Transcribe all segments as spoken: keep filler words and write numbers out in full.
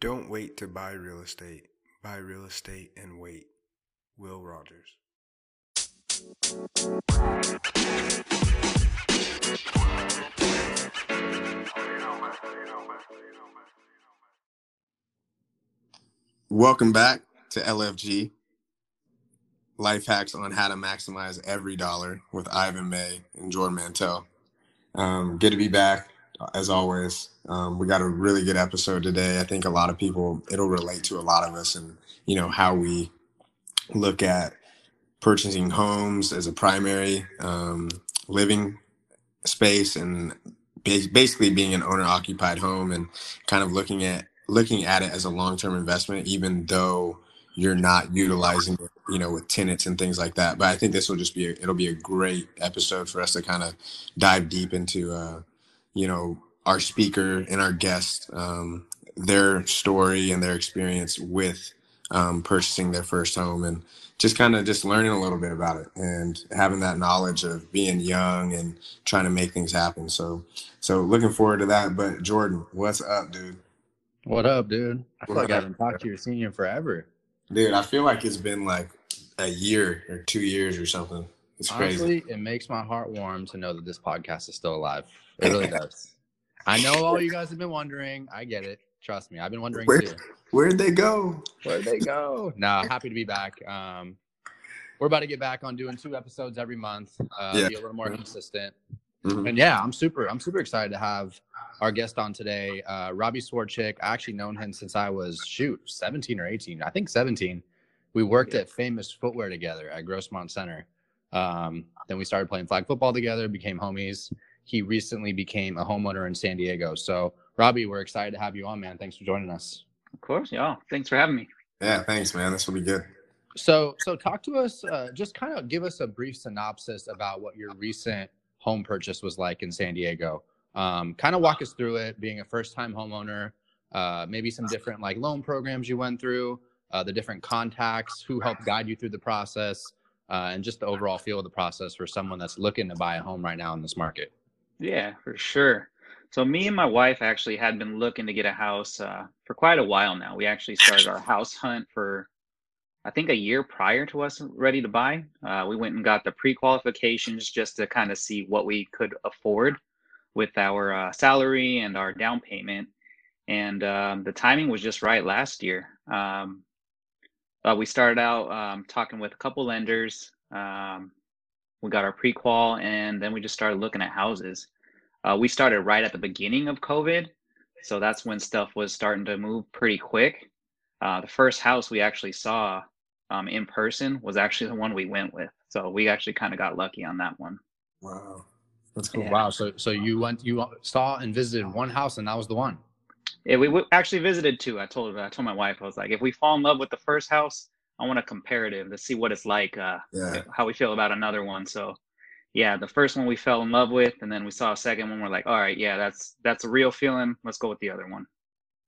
Don't wait to buy real estate. Buy real estate and wait. Will Rogers. Welcome back to L F G. Life hacks on how to maximize every dollar with Ivan May and Jordan Mantel. Um, good to be back, as always. Um, we got a really good episode today. I think a lot of people, it'll relate to a lot of us and, you know, how we look at purchasing homes as a primary um, living space and basically being an owner-occupied home and kind of looking at looking at it as a long-term investment, even though you're not utilizing it, you know, with tenants and things like that. But I think this will just be, a, it'll be a great episode for us to kind of dive deep into, uh, you know, our speaker and our guest, um, their story and their experience with um, purchasing their first home and just kind of just learning a little bit about it and having that knowledge of being young and trying to make things happen. So, so looking forward to that. But Jordan, what's up, dude? What up, dude? I feel like I haven't talked to your senior forever. Dude, I feel like it's been like a year or two years or something. It's crazy. Honestly, it makes my heart warm to know that this podcast is still alive. It really does. I know all you guys have been wondering. I get it. Trust me. I've been wondering Where, too. Where'd they go? Where'd they go? Nah, happy to be back. Um, we're about to get back on doing two episodes every month. Uh, yeah. Be a little more consistent. Mm-hmm. And yeah, I'm super, I'm super excited to have our guest on today, uh, Robbie Swarczyk. I actually known him since I was, shoot, seventeen or eighteen. I think seventeen. We worked yeah. at Famous Footwear together at Grossmont Center. Um, then we started playing flag football together, became homies. He recently became a homeowner in San Diego. So, Robbie, we're excited to have you on, man. Thanks for joining us. Of course, y'all. Thanks for having me. Yeah, thanks, man. This will be good. So, so talk to us, uh, just kind of give us a brief synopsis about what your recent home purchase was like in San Diego. Um, kind of walk us through it, being a first-time homeowner, uh, maybe some different like loan programs you went through, uh, the different contacts, who helped guide you through the process, uh, and just the overall feel of the process for someone that's looking to buy a home right now in this market. Yeah, for sure. So me and my wife actually had been looking to get a house uh, for quite a while now. We actually started our house hunt for, I think, a year prior to us ready to buy. Uh, we went and got the pre-qualifications just to kind of see what we could afford with our uh, salary and our down payment. And um, the timing was just right last year. Um, uh, we started out um, talking with a couple lenders. Um, we got our pre-qual and then we just started looking at houses. Uh, we started right at the beginning of COVID. So that's when stuff was starting to move pretty quick. Uh, the first house we actually saw um, in person was actually the one we went with. So we actually kind of got lucky on that one. Wow. That's cool. Yeah. Wow. So so you went, you saw and visited one house and that was the one. Yeah, we w- actually visited two. I told I told my wife, I was like, if we fall in love with the first house, I want a comparative to see what it's like, uh, yeah. how we feel about another one. So yeah, the first one we fell in love with and then we saw a second one. We're like, all right, yeah, that's, that's a real feeling. Let's go with the other one.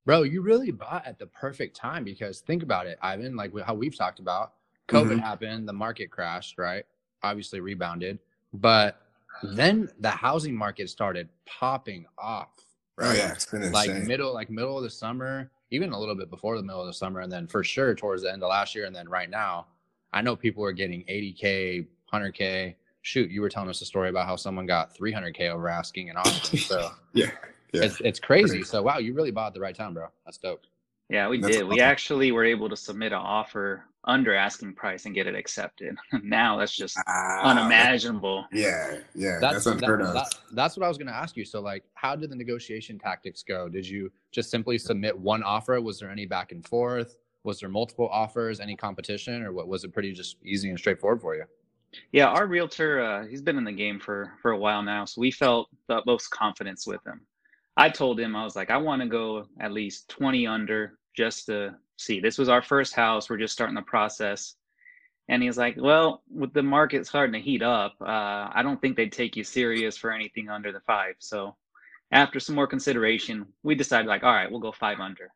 Bro, you really bought at the perfect time because think about it, Ivan, like how we've talked about, COVID mm-hmm. happened, the market crashed, right? Obviously rebounded, but then the housing market started popping off, right? Oh, yeah, it's been like insane. middle, like middle of the summer, even a little bit before the middle of the summer. And then for sure, towards the end of last year. And then right now, I know people are getting eighty K, one hundred K. Shoot, you were telling us a story about how someone got three hundred K over asking in Austin. So yeah. Yeah. It's it's crazy. So, wow, you really bought at the right time, bro. That's dope. Yeah, we that's did. Awesome. We actually were able to submit an offer under asking price and get it accepted. Now that's just uh, unimaginable. Yeah, yeah, that's, that's unheard that, of. That, that's what I was going to ask you. So, like, how did the negotiation tactics go? Did you just simply submit one offer? Was there any back and forth? Was there multiple offers, any competition, or what was it pretty just easy and straightforward for you? Yeah, our realtor, uh, he's been in the game for, for a while now, so we felt the most confidence with him. I told him, I was like, I want to go at least twenty under just to see. This was our first house. We're just starting the process. And he's like, well, with the market starting to heat up, uh, I don't think they'd take you serious for anything under the five. So after some more consideration, we decided like, all right, we'll go five under.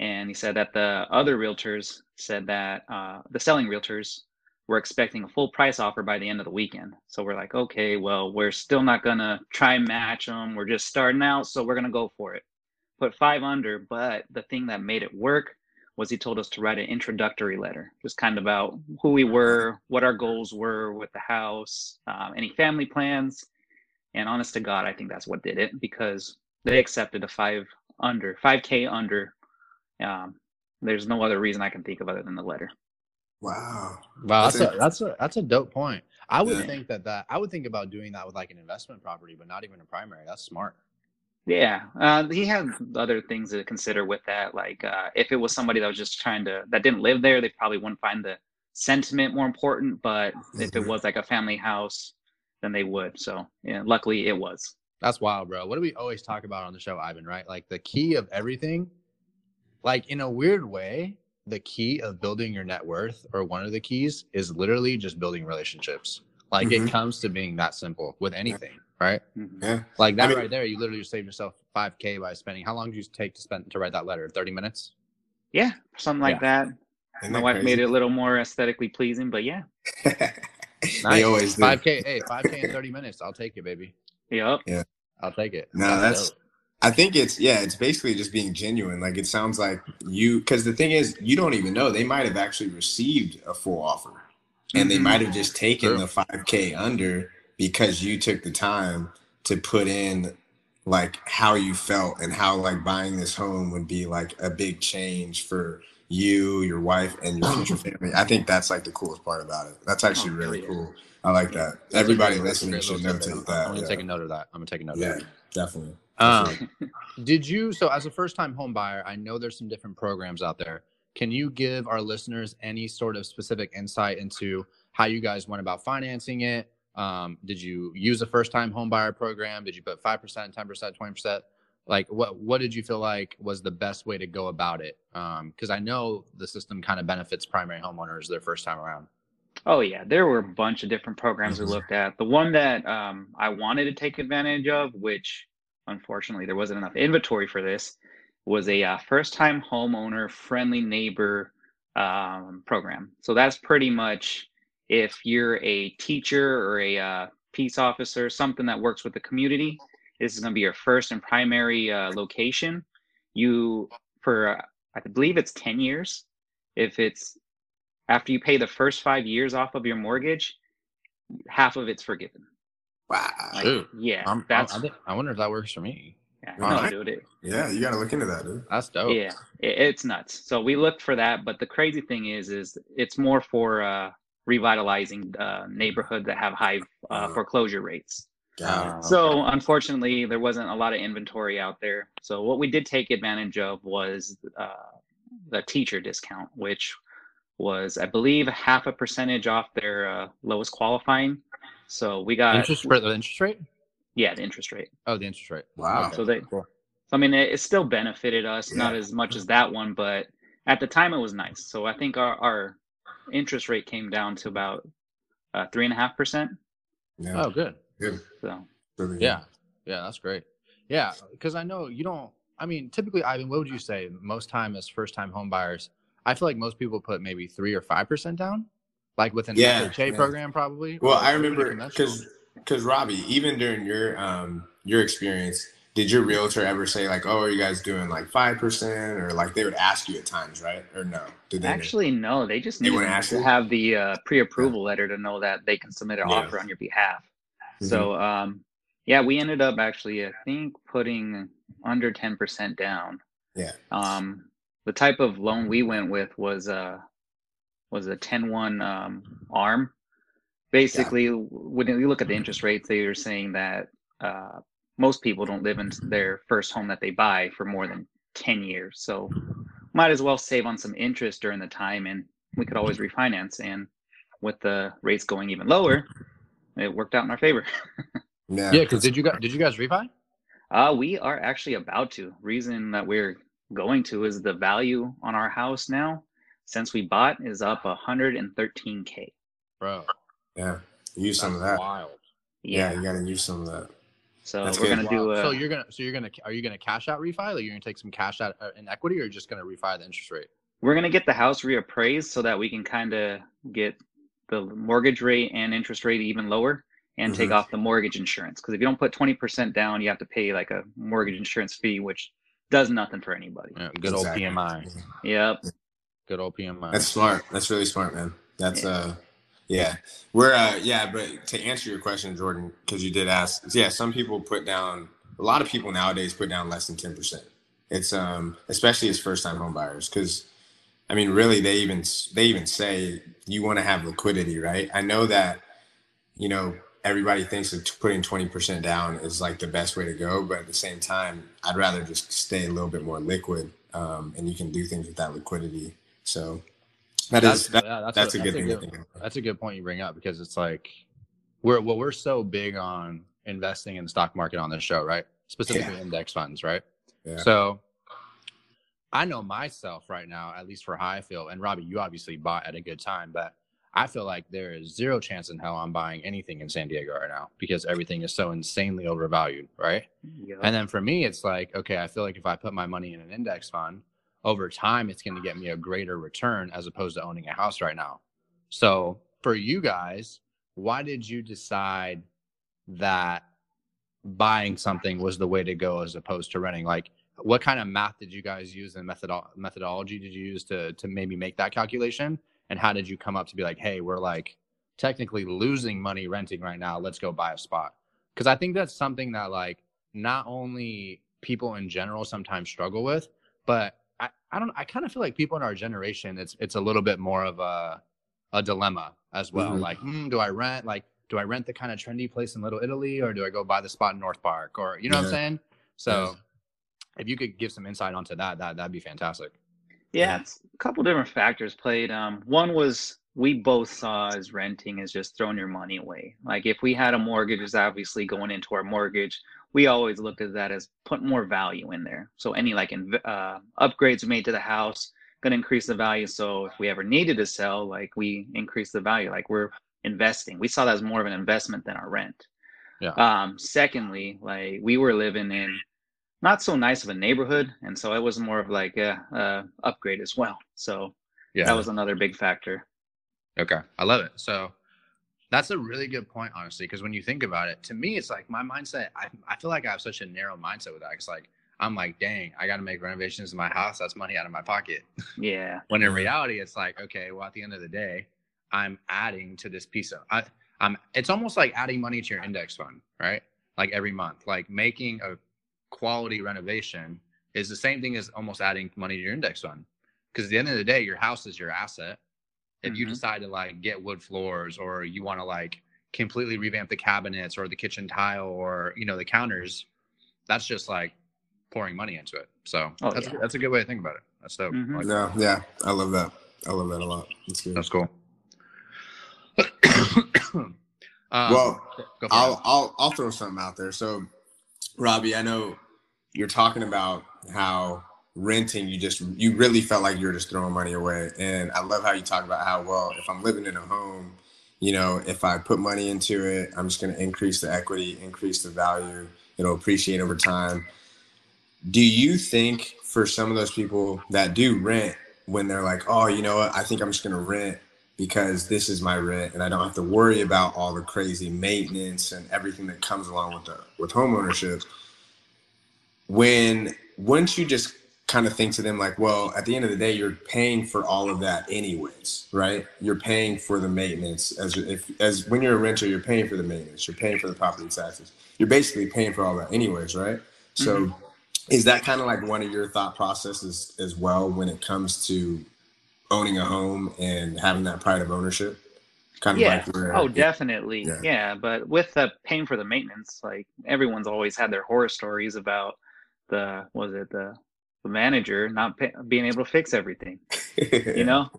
And he said that the other realtors said that uh, the selling realtors were expecting a full price offer by the end of the weekend. So we're like, okay, well, we're still not gonna try and match them. We're just starting out, so we're gonna go for it. put five under, but the thing that made it work was he told us to write an introductory letter, just kind of about who we were, what our goals were with the house, um, any family plans. And honest to God, I think that's what did it, because they accepted a five under, five K under. Um, there's no other reason I can think of other than the letter. Wow. Wow. That's, that's a, that's a, that's a dope point. I would yeah. think that that, I would think about doing that with like an investment property, but not even a primary. That's smart. Yeah, uh, he had other things to consider with that. Like uh, if it was somebody that was just trying to, that didn't live there, they probably wouldn't find the sentiment more important. But mm-hmm. if it was like a family house, then they would. So yeah, luckily it was. That's wild, bro. What do we always talk about on the show, Ivan, right? Like the key of everything, like in a weird way, the key of building your net worth, or one of the keys, is literally just building relationships. Like mm-hmm. it comes to being that simple with anything. Yeah. Right? Yeah. Like that I mean, right there, you literally just saved yourself five K by spending. How long did you take to spend to write that letter? thirty minutes? Yeah, something like yeah. that. Isn't My that wife crazy? Made it a little more aesthetically pleasing, but yeah. Nice. They always do. five K, hey, five K in thirty minutes. I'll take it, baby. Yep. Yeah. I'll take it. No, that's, that's I think it's, yeah, it's basically just being genuine. Like it sounds like you, because the thing is, you don't even know. They might have actually received a full offer, and mm-hmm. they might have just taken True. the five K under, because you took the time to put in like how you felt and how like buying this home would be like a big change for you, your wife, and your future family. I think that's like the coolest part about it. That's actually oh, really yeah. cool. I like that. Yeah. Everybody yeah. listening should note that. I'm gonna yeah. take a note of that. I'm gonna take a note yeah, of that. Yeah, definitely. Um, did you, so as a first-time home buyer, I know there's some different programs out there. Can you give our listeners any sort of specific insight into how you guys went about financing it? Um, did you use a first-time home buyer program? Did you put five percent, ten percent, twenty percent? Like, what what did you feel like was the best way to go about it? Um, because I know the system kind of benefits primary homeowners their first time around. Oh, yeah. There were a bunch of different programs we looked at. The one that um, I wanted to take advantage of, which unfortunately there wasn't enough inventory for this, was a uh, first-time homeowner friendly neighbor um, program. So that's pretty much... if you're a teacher or a uh, peace officer, something that works with the community, this is going to be your first and primary uh, location. You, for uh, I believe it's ten years. If it's after you pay the first five years off of your mortgage, half of it's forgiven. Wow. Like, yeah. I'm, that's. I'm, I wonder if that works for me. Yeah, no, dude, it, yeah, you got to look into that, dude. That's dope. Yeah, it, it's nuts. So we looked for that. But the crazy thing is, is it's more for... Uh, revitalizing uh, neighborhoods that have high uh, foreclosure rates. Oh, so okay. unfortunately, there wasn't a lot of inventory out there. So what we did take advantage of was uh, the teacher discount, which was, I believe, half a percentage off their uh, lowest qualifying. So we got... Interest rate, the interest rate? Yeah, the interest rate. Oh, the interest rate. Wow. Okay. So they, cool. I mean, it, it still benefited us, yeah. not as much as that one, but at the time it was nice. So I think our... our interest rate came down to about uh three and a half percent. Yeah. Oh, good. Good. So yeah, yeah, that's great. Yeah, because I know you don't. I mean, typically, Ivan, what would you say most time as first time home buyers? I feel like most people put maybe three or five percent down, like with an yeah, H H A yeah. program, probably. Well, I remember because because Robbie, even during your um your experience, did your realtor ever say like, oh, are you guys doing like five percent, or like they would ask you at times, right? Or no? Did they actually know? No, they just need to have the uh, pre-approval yeah. letter to know that they can submit an yeah. offer on your behalf. Mm-hmm. So um, yeah, we ended up actually, I think, putting under ten percent down. Yeah. Um, the type of loan we went with was, uh, was a ten one um, ARM. Basically, yeah. when you look at the interest rates, they were saying that uh, most people don't live in their first home that they buy for more than ten years. So might as well save on some interest during the time, and we could always refinance. And with the rates going even lower, it worked out in our favor. Yeah, because yeah, did you guys, did you guys refi? Uh, we are actually about to. Reason that we're going to is the value on our house now, since we bought, is up one hundred thirteen K. Bro. Yeah, use That's some of that. Wild. Yeah. yeah, you got to use some of that. So That's we're good. gonna wow. do. A, so you're gonna. So you're gonna. Are you gonna cash out refi? Like you're gonna take some cash out in equity, or you're just gonna refi the interest rate? We're gonna get the house reappraised so that we can kind of get the mortgage rate and interest rate even lower, and mm-hmm. take off the mortgage insurance. Because if you don't put twenty percent down, you have to pay like a mortgage insurance fee, which does nothing for anybody. Yeah, good exactly. old P M I. Yep. Good old P M I. That's smart. That's really smart, man. That's yeah. uh yeah. We're uh yeah, but to answer your question, Jordan, because you did ask, yeah, some people put down a lot of people nowadays put down less than ten percent. It's um especially as first time home buyers, because I mean, really, they even they even say you want to have liquidity, right? I know that, you know, everybody thinks that putting twenty percent down is like the best way to go. But at the same time, I'd rather just stay a little bit more liquid, um, and you can do things with that liquidity. So that that's, is that, yeah, that's, that's a, a good that's thing. A good, to think about. That's a good point you bring up, because it's like we're well, we're so big on investing in the stock market on this show, right? Specifically yeah. index funds, right? Yeah. So I know myself right now, at least for how I feel, and Robbie, you obviously bought at a good time, but I feel like there is zero chance in hell I'm buying anything in San Diego right now, because everything is so insanely overvalued, right? Yeah. And then for me, it's like, okay, I feel like if I put my money in an index fund, over time, it's going to get me a greater return as opposed to owning a house right now. So for you guys, why did you decide that buying something was the way to go as opposed to renting? Like, what kind of math did you guys use, and methodolo- methodology did you use to to maybe make that calculation? And how did you come up to be like, hey, we're like technically losing money renting right now. Let's go buy a spot. Because I think that's something that like not only people in general sometimes struggle with, but I, I don't I kind of feel like people in our generation, it's it's a little bit more of a a dilemma as well. Mm-hmm. Like, mm, do I rent? Like, do I rent the kind of trendy place in Little Italy, or do I go buy the spot in North Park? Or you know yeah. what I'm saying? So. Yes. If you could give some insight onto that, that that'd be fantastic. Yeah, yeah. It's a couple different factors played. Um, one was we both saw as renting is just throwing your money away. Like if we had a mortgage, it's obviously going into our mortgage. We always looked at that as put more value in there. So any like inv- uh, upgrades made to the house gonna increase the value. So if we ever needed to sell, like we increase the value. Like we're investing. We saw that as more of an investment than our rent. Yeah. Um, secondly, like we were living in not so nice of a neighborhood, and so it was more of like a, a upgrade as well. So yeah, that was another big factor. Okay, I love it. So that's a really good point, honestly, because when you think about it, to me, it's like my mindset, I, I feel like I have such a narrow mindset with that. It's like, I'm like, dang, I got to make renovations in my house. That's money out of my pocket. Yeah. When in reality, it's like, okay, well, at the end of the day, I'm adding to this piece of, I, I'm, it's almost like adding money to your index fund, right? Like every month, like making a quality renovation is the same thing as almost adding money to your index fund, because at the end of the day, your house is your asset. If mm-hmm. you decide to like get wood floors, or you want to like completely revamp the cabinets or the kitchen tile, or you know the counters, that's just like pouring money into it. So oh, that's yeah. that's a good way to think about it. That's dope. Mm-hmm. I like no, that. yeah, I love that. I love that a lot. That's good. That's cool. um, well, I'll it. I'll I'll throw something out there. So, Robbie, I know you're talking about how renting, you just, you really felt like you were just throwing money away. And I love how you talk about how, well, if I'm living in a home, you know, if I put money into it, I'm just going to increase the equity, increase the value, it'll appreciate over time. Do you think for some of those people that do rent, when they're like, oh, you know what, I think I'm just going to rent because this is my rent and I don't have to worry about all the crazy maintenance and everything that comes along with the, with home ownership. When, once you just kind of think to them like, well, at the end of the day, you're paying for all of that anyways, right? You're paying for the maintenance as if, as when you're a renter, you're paying for the maintenance, you're paying for the property taxes. You're basically paying for all that anyways, right? So mm-hmm. is that kind of like one of your thought processes as well when it comes to owning a home and having that pride of ownership? Kind of yeah. Like oh, yeah. definitely. Yeah. yeah. But with the paying for the maintenance, like everyone's always had their horror stories about the, was it the, the manager not pay, being able to fix everything, yeah. you know?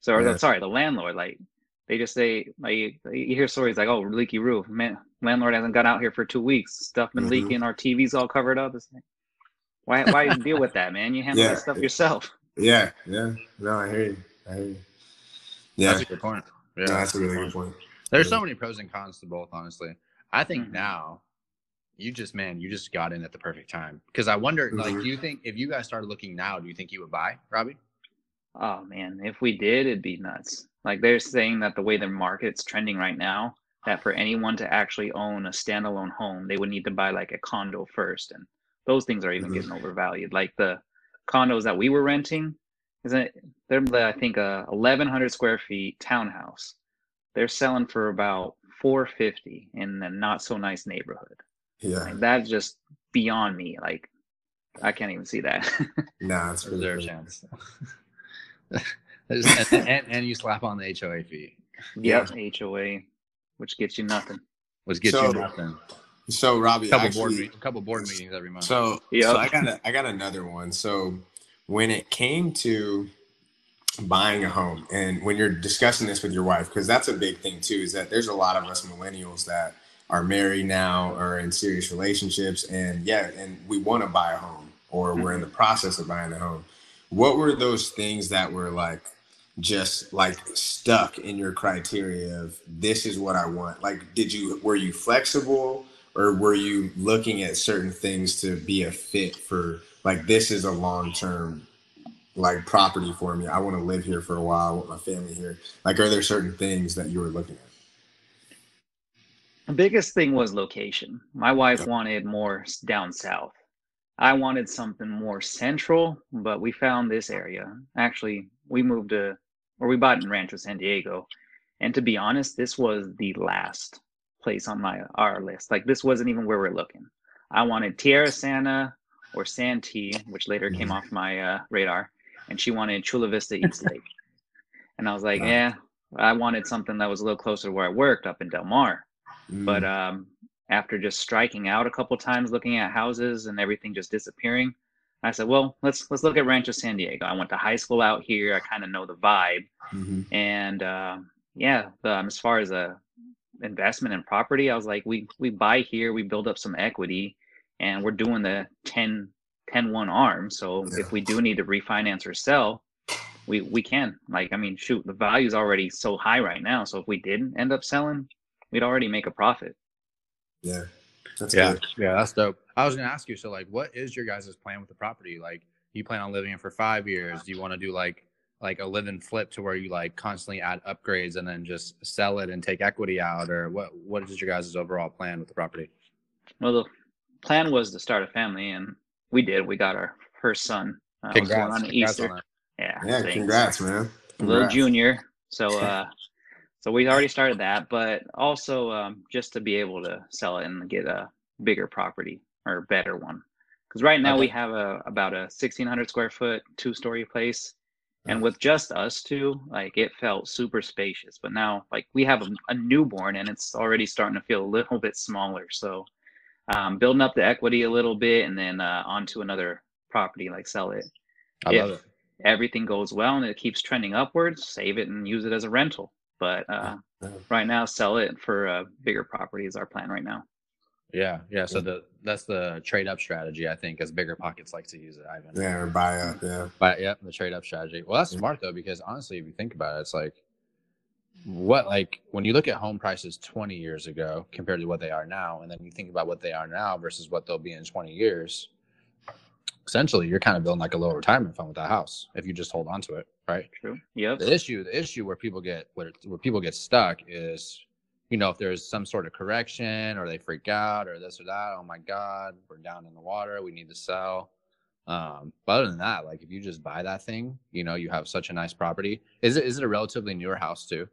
So, or yeah. the, sorry, the landlord, like they just say, like you hear stories like, oh, leaky roof, man, landlord hasn't got out here for two weeks. Stuff been mm-hmm. leaking. Our T V's all covered up. It's like, why, why deal with that, man? You handle yeah. that stuff yourself. Yeah, yeah. No, I hear you. I hear you. Yeah. That's a good point. Yeah, no, that's, that's a really good point. point. There's yeah. so many pros and cons to both, honestly. I think mm-hmm. now you just, man, you just got in at the perfect time. Because I wonder, mm-hmm. like, do you think if you guys started looking now, do you think you would buy, Robbie? Oh, man. If we did, it'd be nuts. Like, they're saying that the way the market's trending right now, that for anyone to actually own a standalone home, they would need to buy, like, a condo first and those things are even getting overvalued. Like the condos that we were renting, isn't they're I think a eleven hundred square feet townhouse. They're selling for about four fifty in a not so nice neighborhood. Yeah, like that's just beyond me. Like I can't even see that. Nah, it's really a chance. and, and, and you slap on the H O A fee. Yep, yeah, H O A, which gets you nothing. Which gets so, you nothing. So Robbie, a couple actually, board meetings, a couple board meetings every month. So, yep. so I got a, I got another one. So when it came to buying a home, and when you're discussing this with your wife, because that's a big thing too, is that there's a lot of us millennials that are married now or in serious relationships, and yeah, and we want to buy a home, or mm-hmm. we're in the process of buying a home. What were those things that were like just like stuck in your criteria of this is what I want? Like, did you, were you flexible, or were you looking at certain things to be a fit for, like, this is a long-term like property for me, I want to live here for a while, I want my family here? Like, are there certain things that you were looking at? The biggest thing was location. My wife wanted more down south. I wanted something more central, but we found this area. Actually, we moved to, or we bought in Rancho San Diego. And to be honest, this was the last place on my our list. Like, this wasn't even where we're looking. I wanted Tierra Santa or Santee, which later came off my uh, radar. And she wanted Chula Vista, East Lake. And I was like, yeah, I wanted something that was a little closer to where I worked up in Del Mar. But um, after just striking out a couple times, looking at houses and everything just disappearing, I said, well, let's let's look at Rancho San Diego. I went to high school out here. I kind of know the vibe. Mm-hmm. And uh, yeah, the, um, as far as a investment in property, I was like, we we buy here, we build up some equity, and we're doing the ten one arm. So yeah. if we do need to refinance or sell, we, we can. Like, I mean, shoot, the value's already so high right now. So if we didn't end up selling, we'd already make a profit. Yeah. That's yeah. Good. Yeah. That's dope. I was going to ask you, so like, what is your guys' plan with the property? Like, you plan on living in for five years. Do you want to do like, like a live and flip to where you like constantly add upgrades and then just sell it and take equity out? Or what, what is your guys' overall plan with the property? Well, the plan was to start a family, and we did. We got our first son. Uh, congrats. On congrats Easter. On yeah. Yeah. Thanks. Congrats, man. Congrats. Little junior. So, uh, So we already started that, but also um, just to be able to sell it and get a bigger property or a better one. Because right now okay. we have a about a sixteen hundred square foot, two story place. And with just us two, like, it felt super spacious. But now, like, we have a, a newborn, and it's already starting to feel a little bit smaller. So um, building up the equity a little bit, and then uh, onto another property, like sell it. I if love it. Everything goes well and it keeps trending upwards, save it and use it as a rental. But uh, right now, sell it for a bigger property is our plan right now. Yeah, yeah. So the that's the trade up strategy, I think, as Bigger Pockets likes to use it, Ivan. Yeah, or buy up. Yeah, buy yeah. The trade up strategy. Well, that's smart though, because honestly, if you think about it, it's like what like when you look at home prices twenty years ago compared to what they are now, and then you think about what they are now versus what they'll be in twenty years. Essentially, you're kind of building like a little retirement fund with that house if you just hold on to it, right? True. Yep. The issue, the issue where people get where, where people get stuck is, you know, if there's some sort of correction or they freak out or this or that, oh my God, we're down in the water, we need to sell. Um, but other than that, like if you just buy that thing, you know, you have such a nice property. Is it is it a relatively newer house too?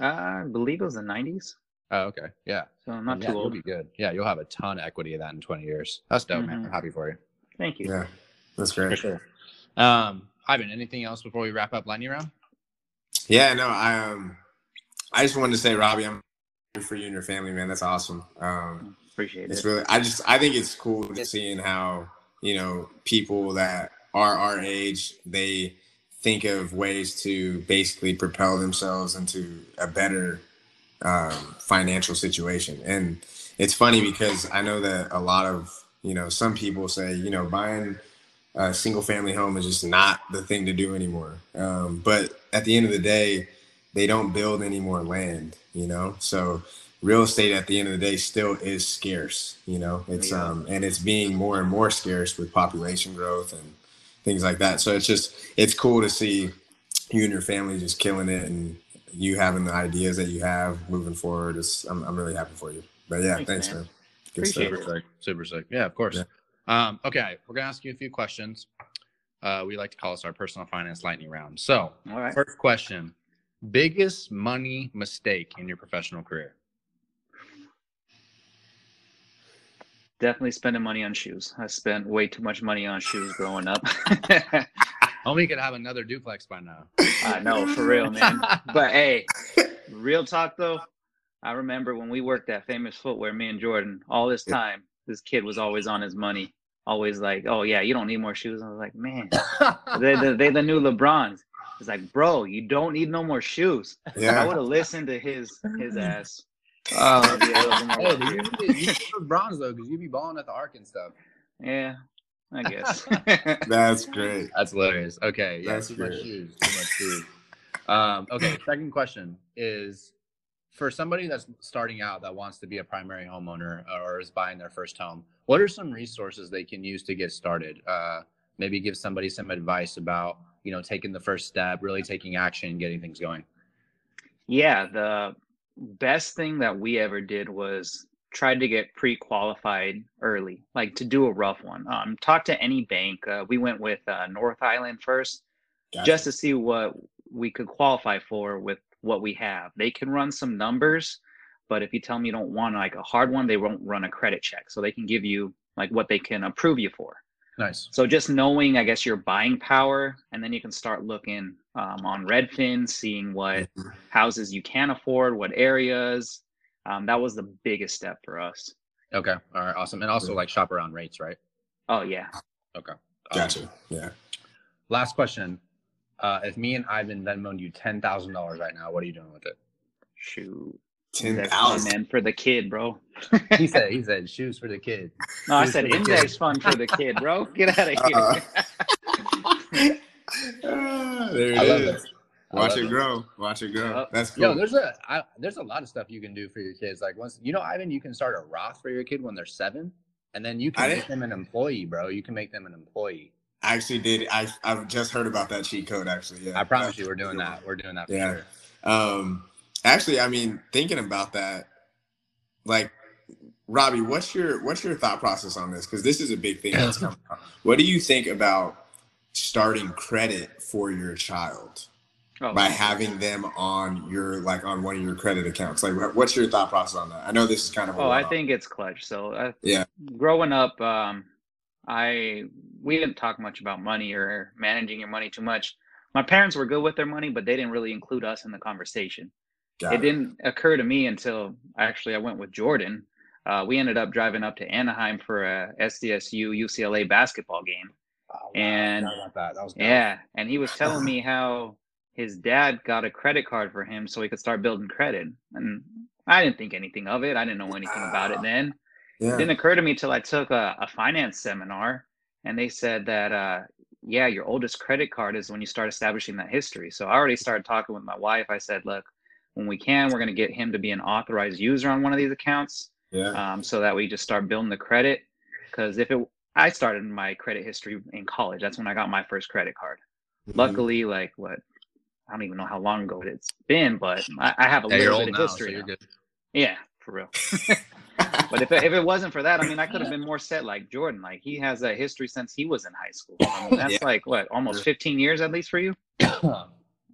Uh, I believe it was the nineties. Oh, okay, yeah. So not yeah, too old. It'll be good. Yeah, you'll have a ton of equity of that in twenty years. That's dope, mm-hmm. man. I'm happy for you. Thank you. Yeah, that's great. For sure. Um, Ivan, anything else before we wrap up lightning round? Yeah, no, I um, I just wanted to say, Robbie, I'm happy for you and your family, man. That's awesome. Um, Appreciate it's it. It's really, I just, I think it's cool to seeing how, you know, people that are our age, they think of ways to basically propel themselves into a better um, financial situation. And it's funny because I know that a lot of, you know, some people say, you know, buying a single family home is just not the thing to do anymore. Um, but at the end of the day, they don't build any more land, you know, so real estate at the end of the day still is scarce, you know, it's yeah. um and it's being more and more scarce with population growth and things like that. So it's just it's cool to see you and your family just killing it and you having the ideas that you have moving forward. It's, I'm, I'm really happy for you. But yeah, thanks, thanks man. man. Appreciate super it. Sick. Super sick. Yeah, of course. Yeah. Um, okay, we're going to ask you a few questions. Uh, we like to call this our personal finance lightning round. So, all right. First question, biggest money mistake in your professional career? Definitely spending money on shoes. I spent way too much money on shoes growing up. Homie could have another duplex by now. I know, for real, man. But, hey, real talk, though, I remember when we worked at Famous Footwear, me and Jordan, all this time, this kid was always on his money. Always like, oh, yeah, you don't need more shoes. I was like, man, they're the, they're the new LeBrons. It's like, bro, you don't need no more shoes. Yeah. I would have listened to his his ass. Oh, yeah, hey, you need, you need LeBrons, though, because you be balling at the arc and stuff. Yeah, I guess. That's great. That's hilarious. Okay, yeah, That's too great. much shoes. Too much shoes. Um, okay, second question is, for somebody that's starting out that wants to be a primary homeowner or is buying their first home, what are some resources they can use to get started? Uh, maybe give somebody some advice about, you know, taking the first step, really taking action, getting things going. Yeah, the best thing that we ever did was try to get pre-qualified early, like to do a rough one. Um, talk to any bank. Uh, we went with uh, North Island first, gotcha. just to see what we could qualify for with what we have. They can run some numbers, but if you tell them you don't want like a hard one, they won't run a credit check. So they can give you like what they can approve you for. Nice. So just knowing, I guess, your buying power, and then you can start looking um, on Redfin, seeing what houses you can afford, what areas. Um, that was the biggest step for us. Okay. All right. Awesome. And also like shop around rates, right? Oh, yeah. Okay. Gotcha. Um, yeah. Last question. Uh, if me and Ivan Venmoed you ten thousand dollars right now, what are you doing with it? Shoot, ten thousand, man, for the kid, bro. he said, he said, shoes for the kid. No, shoes I said index fund for the kid, bro. Get out of here. Uh, there it I is. Love it. Watch it grow. It. Watch it grow. Yep. That's cool. Yo, there's a I, there's a lot of stuff you can do for your kids. Like once you know, Ivan, you can start a Roth for your kid when they're seven, and then you can I make them an employee, bro. You can make them an employee. I actually did. I, I've just heard about that cheat code, actually. Yeah, I promise That's you we're doing cool. that. We're doing that for yeah. sure. Um, actually, I mean, thinking about that, like, Robbie, what's your what's your thought process on this? Because this is a big thing that's coming up. What do you think about starting credit for your child oh. by having them on your, like, on one of your credit accounts? Like, what's your thought process on that? I know this is kind of a Oh, I think it's clutch. So, uh, yeah. growing up, um, I we didn't talk much about money or managing your money too much. My parents were good with their money, but they didn't really include us in the conversation. Got it. It didn't occur to me until actually I went with Jordan. Uh, we ended up driving up to Anaheim for a S D S U U C L A basketball game. Oh, wow. And that. That was yeah, and he was telling me how his dad got a credit card for him so he could start building credit. And I didn't think anything of it. I didn't know anything uh, about it then. Yeah. It didn't occur to me till I took a, a finance seminar, and they said that, uh, yeah, your oldest credit card is when you start establishing that history. So I already started talking with my wife. I said, look, when we can, we're going to get him to be an authorized user on one of these accounts, yeah. um, so that we just start building the credit. Because if it, I started my credit history in college. That's when I got my first credit card. Mm-hmm. Luckily, like what, I don't even know how long ago it's been, but I, I have a yeah, little bit of now, history. So you're good. Yeah, for real. But if it, if it wasn't for that, I mean, I could have been more set like Jordan. Like, he has a history since he was in high school. I mean, that's yeah. like, what, almost fifteen years at least for you?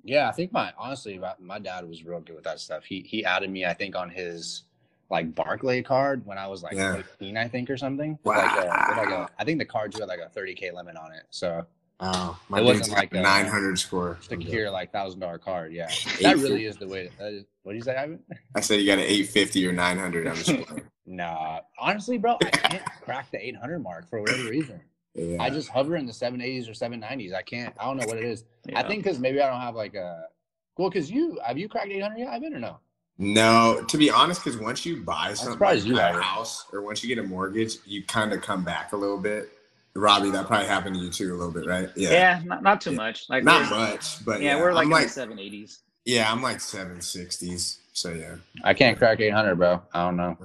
Yeah, I think my, honestly, my, my dad was real good with that stuff. He he added me, I think, on his, like, Barclay card when I was, like, yeah. fifteen, I think, or something. Wow. Like a, like a, I think the cards had, like, a thirty K limit on it. So wow. my it wasn't like a nine hundred score. Secure, like, one thousand dollars card, yeah. That really is the way. To, that is, what do you say, Ivan? I said you got an eight fifty or nine hundred on the score. Nah, honestly, bro, I can't crack the eight hundred mark for whatever reason. Yeah. I just hover in the seven eighties or seven nineties. I can't. I don't know what it is. Yeah. I think because maybe I don't have like a – well, because you – have you cracked eight hundred yet, Ivan, or no? No, to be honest, because once you buy something, like you a house or once you get a mortgage, you kind of come back a little bit. Robbie, that probably happened to you too a little bit, right? Yeah, yeah not, not too yeah. much. Like Not much, but yeah. yeah we're like I'm in like, the seven eighties. Yeah, I'm like seven sixties, so yeah. I can't crack eight hundred, bro. I don't know.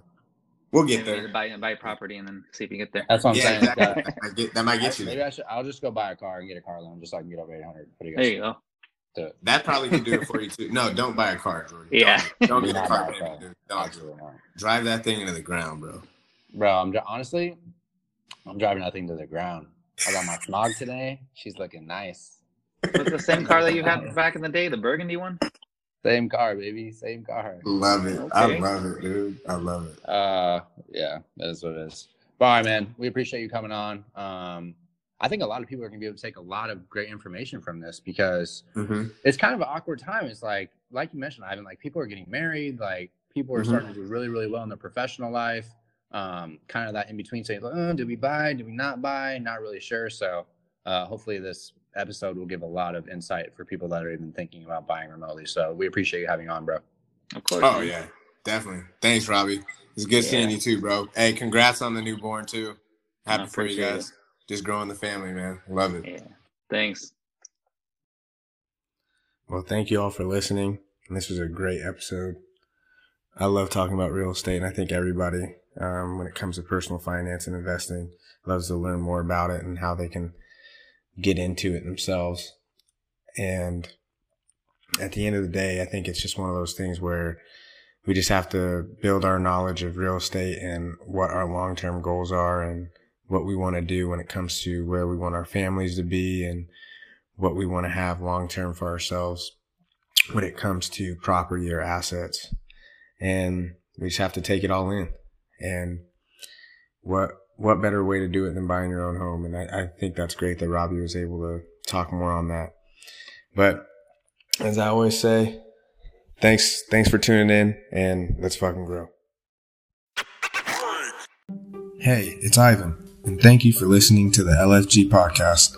We'll get there. Buy, buy property and then see if you get there. That's what I'm yeah, saying. Exactly. That might get, that might get you. Maybe I should. I'll just go buy a car and get a car loan, just so I can get over eight hundred. There you straight. go. Do it. That probably could do it for you too. No, don't buy a car, Jordan. Yeah. Don't, don't get a car, baby. Dude. Don't. Drive that thing into the ground, bro. Bro, I'm honestly, I'm driving that thing to the ground. I got my snog today. She's looking nice. It's the same car that you had back in the day, the burgundy one? Same car, baby. Same car. Love it. Okay. I love it, dude. I love it. Uh, yeah, that is what it is. But all right, man. We appreciate you coming on. Um, I think a lot of people are going to be able to take a lot of great information from this because mm-hmm. it's kind of an awkward time. It's like, like you mentioned, Ivan, like people are getting married. Like people are mm-hmm. starting to do really, really well in their professional life. Um, kind of that in between saying, oh, do we buy? Do we not buy? Not really sure. So uh, hopefully this episode will give a lot of insight for people that are even thinking about buying remotely. So we appreciate you having you on, bro. Of course. Oh, man. Yeah, definitely. Thanks, Robbie. It's good yeah. seeing you too, bro. Hey, congrats on the newborn too. Happy no, for you guys. It. Just growing the family, man. Love it. Yeah. Thanks. Well, thank you all for listening. This was a great episode. I love talking about real estate, and I think everybody, um, when it comes to personal finance and investing, loves to learn more about it and how they can get into it themselves. And at the end of the day, I think it's just one of those things where we just have to build our knowledge of real estate and what our long-term goals are and what we want to do when it comes to where we want our families to be and what we want to have long-term for ourselves when it comes to property or assets. And we just have to take it all in. And what what better way to do it than buying your own home? And I, I think that's great that Robbie was able to talk more on that. But as I always say, thanks, thanks for tuning in, and let's fucking grow. Hey, it's Ivan, and thank you for listening to the L F G podcast.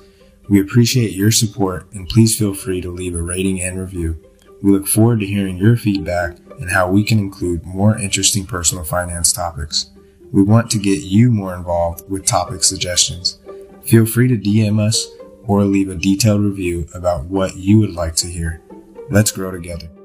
We appreciate your support, and please feel free to leave a rating and review. We look forward to hearing your feedback and how we can include more interesting personal finance topics. We want to get you more involved with topic suggestions. Feel free to D M us or leave a detailed review about what you would like to hear. Let's grow together.